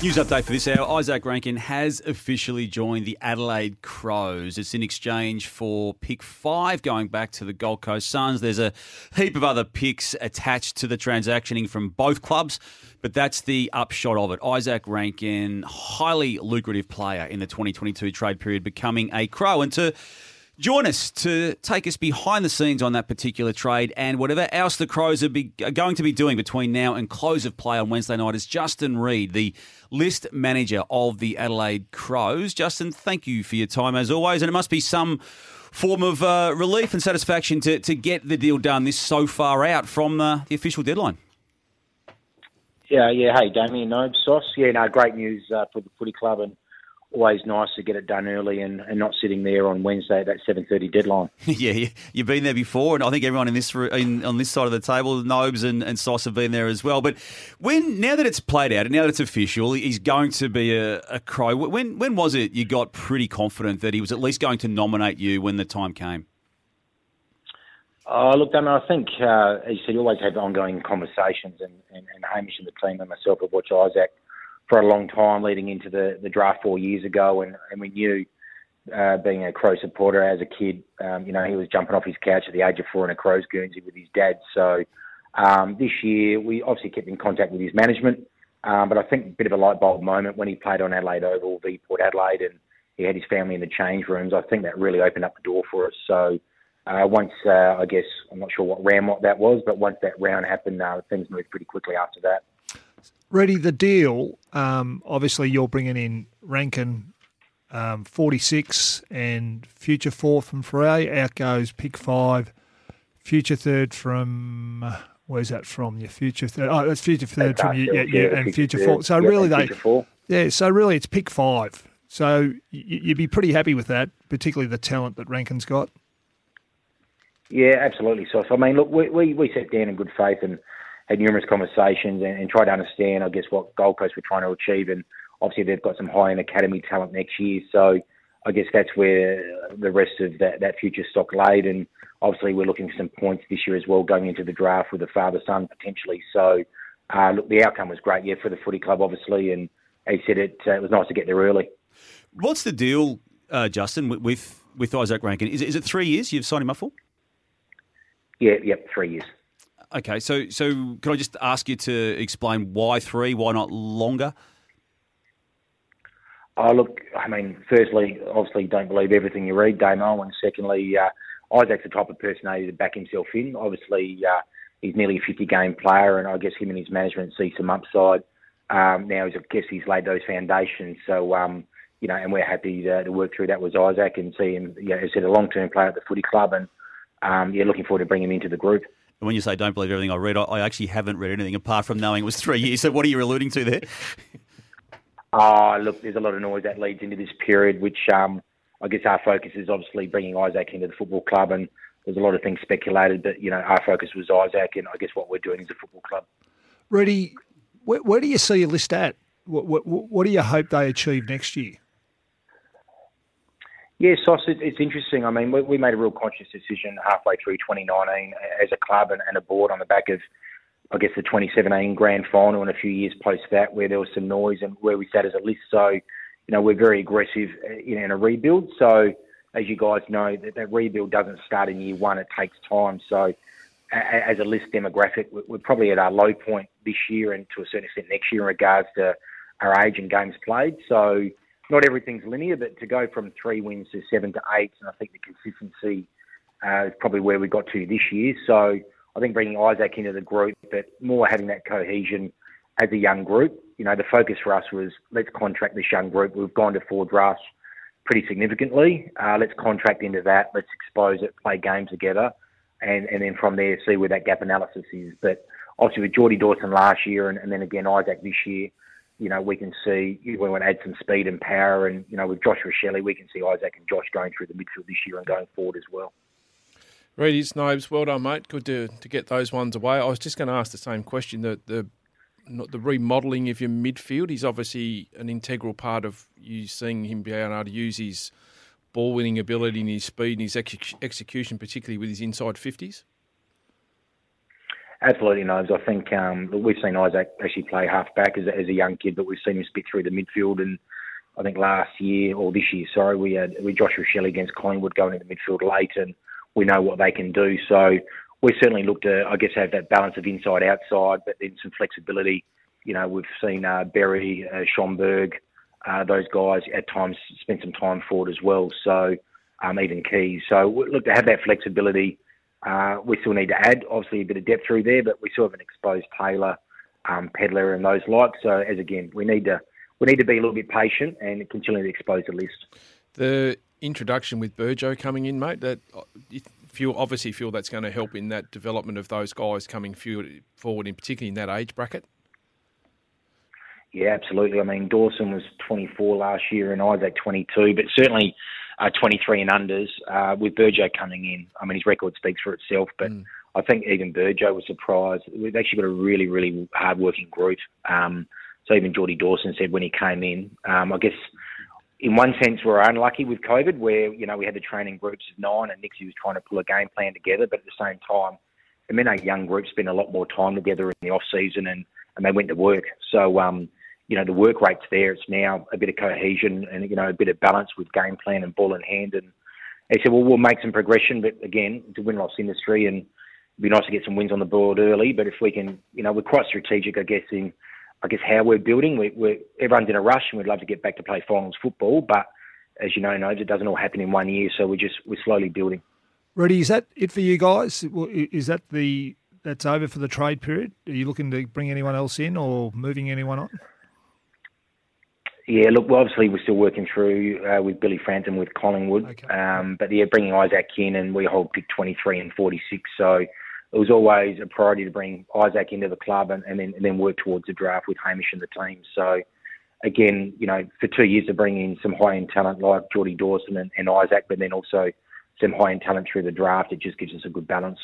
News update for this hour. Isaac Rankine has officially joined the Adelaide Crows. It's in exchange for pick 5 going back to the Gold Coast Suns. There's a heap of other picks attached to the transaction from both clubs, but that's the upshot of it. Isaac Rankine, highly lucrative player in the 2022 trade period, becoming a Crow. And to join us to take us behind the scenes on that particular trade and whatever else the Crows are going to be doing between now and close of play on Wednesday night is Justin Reid, the list manager of the Adelaide Crows. Justin, thank you for your time as always, and it must be some form of relief and satisfaction to get the deal done this so far out from the official deadline. Yeah. Hey, Damien Nobsoce. Yeah, no, great news for the footy club, and always nice to get it done early and not sitting there on Wednesday at that 7:30 deadline. Yeah, you've been there before, and I think everyone on this side of the table, Nobs and Soss, have been there as well. But now that it's played out and now that it's official, he's going to be a Crow. When was it you got pretty confident that he was at least going to nominate you when the time came? Look, Damien, I think, as you said, you always have ongoing conversations, and Hamish and the team and myself have watched Isaac for a long time leading into the draft 4 years ago, and we knew, being a Crow supporter as a kid, he was jumping off his couch at the age of 4 in a Crows Guernsey with his dad. So this year we obviously kept in contact with his management, but I think a bit of a light bulb moment when he played on Adelaide Oval v Port Adelaide and he had his family in the change rooms. I think that really opened up the door for us. So I'm not sure what round that was, but once that round happened, things moved pretty quickly after that. Reidy, the deal, obviously you're bringing in Rankine, 46 and future 4 from Frey. Out goes pick 5, future 3rd from, where's that from? Your future 3rd. Oh, that's future 3rd from you, and future 4. So really so really it's pick 5. So you'd be pretty happy with that, particularly the talent that Rankine's got. Yeah, absolutely, Soss. I mean, look, we sat down in good faith and had numerous conversations and try to understand, I guess, what Gold Coast were trying to achieve. And obviously they've got some high-end academy talent next year. So I guess that's where the rest of that future stock laid. And obviously we're looking for some points this year as well, going into the draft with the father-son potentially. So, look, the outcome was great, yeah, for the footy club, obviously. And as you said, it was nice to get there early. What's the deal, Justin, with Isaac Rankine? Is it 3 years you've signed him up for? Yeah, 3 years. Okay, so can I just ask you to explain why 3? Why not longer? Look, I mean, firstly, obviously, don't believe everything you read, Damo, and secondly, Isaac's the type of personality to back himself in. Obviously, he's nearly a 50-game player, and I guess him and his management see some upside. Now, I guess he's laid those foundations, so, and we're happy to work through that with Isaac and see him, as I said, a long-term player at the footy club, and, looking forward to bringing him into the group. And when you say don't believe everything I read, I actually haven't read anything apart from knowing it was 3 years. So what are you alluding to there? Look, there's a lot of noise that leads into this period, which I guess our focus is obviously bringing Isaac into the football club. And there's a lot of things speculated, but, our focus was Isaac. And I guess what we're doing is a football club. Reidy, where do you see your list at? What do you hope they achieve next year? Yeah, Soss, it's interesting. I mean, we made a real conscious decision halfway through 2019 as a club and a board on the back of, I guess, the 2017 grand final and a few years post that where there was some noise and where we sat as a list. So, we're very aggressive in a rebuild. So, as you guys know, that rebuild doesn't start in year one. It takes time. So, as a list demographic, we're probably at our low point this year and to a certain extent next year in regards to our age and games played. So, not everything's linear, but to go from 3 wins to 7 to 8, and I think the consistency is probably where we got to this year. So I I think bringing Isaac into the group, but more having that cohesion as a young group. You know, the focus for us was, let's contract this young group. We've gone to four drafts pretty significantly. Let's contract into that. Let's expose it, play games together, and then from there see where that gap analysis is. But obviously with Jordy Dawson last year and then again Isaac this year, you know, we can see we want to add some speed and power. And, you know, with Joshua Shelley, we can see Isaac and Josh going through the midfield this year and going forward as well. Reidy, Snobes, well done, mate. Good to get those ones away. I was just going to ask the same question, the remodelling of your midfield. He's obviously an integral part of you seeing him be able to use his ball-winning ability and his speed and his execution, particularly with his inside 50s. Absolutely, Nobes. I think we've seen Isaac actually play half-back as a young kid, but we've seen him spit through the midfield. And I think this year, we had Joshua Shelley against Collingwood going into the midfield late, and we know what they can do. So we certainly look to, I guess, have that balance of inside-outside, but then some flexibility. You know, we've seen Berry, Schomburg, those guys at times spend some time forward as well. So even Keyes. So we look to have that flexibility. We still need to add, obviously, a bit of depth through there, but we still haven't exposed Taylor, Pedler and those like. So, as again, we need to be a little bit patient and continue to expose the list. The introduction with Burjo coming in, mate, that you obviously feel that's going to help in that development of those guys coming forward, in particularly in that age bracket? Yeah, absolutely. I mean, Dawson was 24 last year and Isaac 22, but certainly 23 and unders with Burjo coming in. I mean, his record speaks for itself, but I think even Burjo was surprised. We've actually got a really, really hard-working group. So even Jordy Dawson said when he came in, I guess in one sense, we're unlucky with COVID where, you know, we had the training groups of 9 and Nixie was trying to pull a game plan together. But at the same time, I mean, our young group spent a lot more time together in the off-season and they went to work. So, you know, the work rate's there. It's now a bit of cohesion and, you know, a bit of balance with game plan and ball in hand. And they said, well, we'll make some progression. But again, it's a win-loss industry and it'd be nice to get some wins on the board early. But if we can, you know, we're quite strategic, I guess, in how we're building. Everyone's in a rush and we'd love to get back to play finals football, but as you know, Nobes, it doesn't all happen in one year, so we're slowly building. Reidy, is that it for you guys? Is that that's over for the trade period? Are you looking to bring anyone else in or moving anyone on? Yeah, look, well, obviously we're still working through with Billy Frant and with Collingwood, okay. But yeah, bringing Isaac in and we hold pick 23 and 46, so it was always a priority to bring Isaac into the club and then work towards the draft with Hamish and the team. So, again, you know, for 2 years to bring in some high-end talent like Jordy Dawson and Isaac, but then also some high-end talent through the draft, it just gives us a good balance.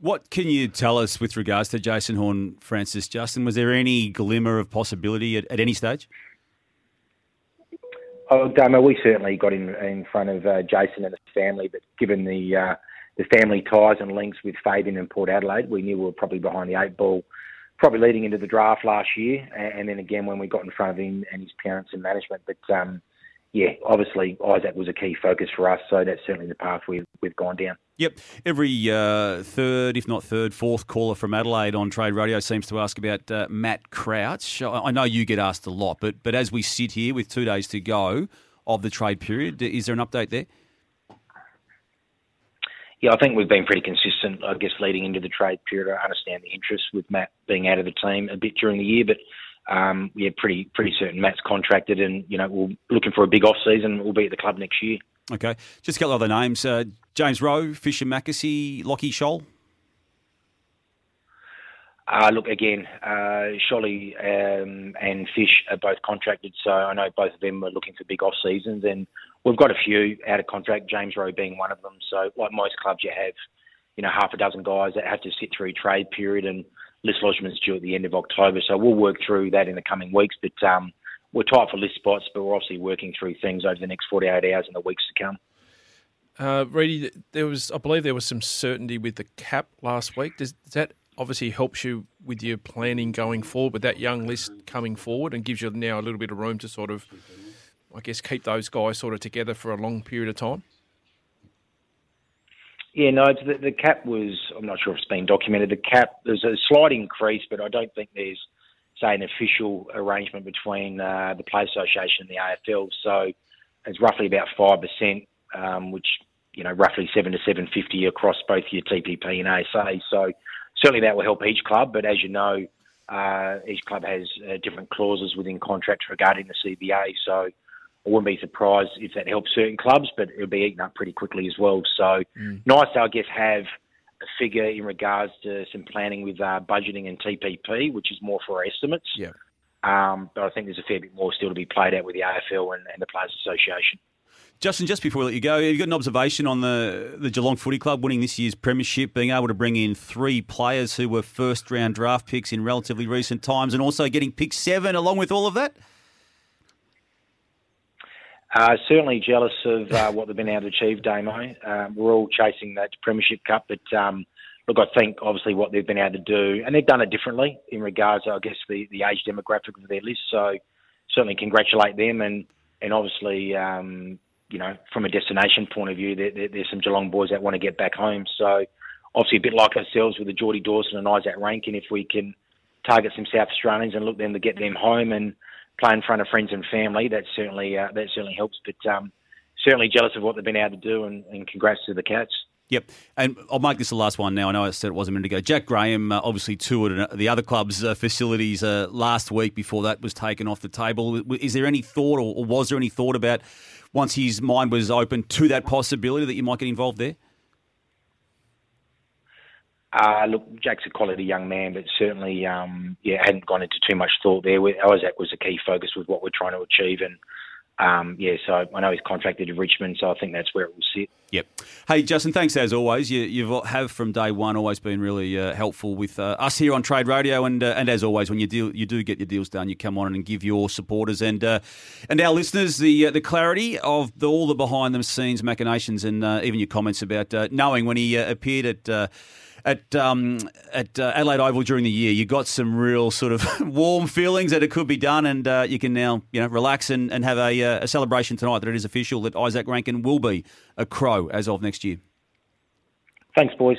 What can you tell us with regards to Jason Horne, Francis? Justin, was there any glimmer of possibility at any stage? Oh, Damo, we certainly got in front of Jason and his family, but given the family ties and links with Fabian and Port Adelaide, we knew we were probably behind the eight ball, probably leading into the draft last year. And then again, when we got in front of him and his parents and management. But yeah, obviously Isaac was a key focus for us. So that's certainly the path we've gone down. Yep. Every third, if not fourth caller from Adelaide on Trade Radio seems to ask about Matt Crouch. I know you get asked a lot, but as we sit here with 2 days to go of the trade period, is there an update there? Yeah, I think we've been pretty consistent, I guess, leading into the trade period. I understand the interest with Matt being out of the team a bit during the year, but yeah, pretty certain Matt's contracted and, you know, we're looking for a big off-season. We'll be at the club next year. Okay. Just a couple other names. James Rowe, Fisher, Macassie, Lockie Sholl. Look, again, Sholly and Fish are both contracted, so I know both of them are looking for big off-seasons, and we've got a few out of contract, James Rowe being one of them. So like most clubs, you have, you know, half a dozen guys that have to sit through trade period and list lodgement's due at the end of October. So we'll work through that in the coming weeks, but we're tight for list spots, but we're obviously working through things over the next 48 hours and the weeks to come. Reidy, I believe there was some certainty with the cap last week. Does that obviously helps you with your planning going forward, with that young list coming forward and gives you now a little bit of room to sort of, I guess, keep those guys sort of together for a long period of time? Yeah, no, it's the cap was, I'm not sure if it's been documented, the cap, there's a slight increase, but I don't think there's, say, an official arrangement between the Players Association and the AFL. So it's roughly about 5%, which, you know, roughly $7 to $7.50 across both your TPP and ASA. So certainly that will help each club. But as you know, each club has different clauses within contracts regarding the CBA. So I wouldn't be surprised if that helps certain clubs, but it'll be eaten up pretty quickly as well. So nice to, I guess, have a figure in regards to some planning with budgeting and TPP, which is more for estimates. Yeah. But I think there's a fair bit more still to be played out with the AFL and the Players Association. Justin, just before we let you go, have you got an observation on the Geelong Footy Club winning this year's premiership, being able to bring in three players who were first-round draft picks in relatively recent times and also getting pick 7 along with all of that? Certainly jealous of what they've been able to achieve, Damo. We're all chasing that Premiership Cup, but look, I think obviously what they've been able to do, and they've done it differently in regards to, I guess, the age demographic of their list. So certainly congratulate them and obviously... you know, from a destination point of view, there's some Geelong boys that want to get back home. So, obviously, a bit like ourselves with the Jordy Dawson and Isaac Rankine, if we can target some South Australians and look them to get them home and play in front of friends and family, that certainly helps. But certainly jealous of what they've been able to do, and congrats to the Cats. Yep, and I'll make this the last one now. I know I said it was a minute ago. Jack Graham obviously toured the other club's facilities last week before that was taken off the table. Is there any thought, or was there any thought about, once his mind was open to that possibility, that you might get involved there? Look, Jack's a quality young man, but certainly hadn't gone into too much thought there. Isaac was a key focus with what we're trying to achieve, and so I know he's contracted to Richmond, so I think that's where it will sit. Yep. Hey, Justin, thanks as always. You have from day one always been really helpful with us here on Trade Radio, and as always, when you do get your deals done, you come on and give your supporters and our listeners the clarity of all the behind the scenes machinations, and even your comments about knowing when he appeared at Adelaide Oval during the year. You got some real sort of warm feelings that it could be done, and you can now relax and have a celebration tonight that it is official that Isaac Rankine will be a Crow as of next year. Thanks, boys.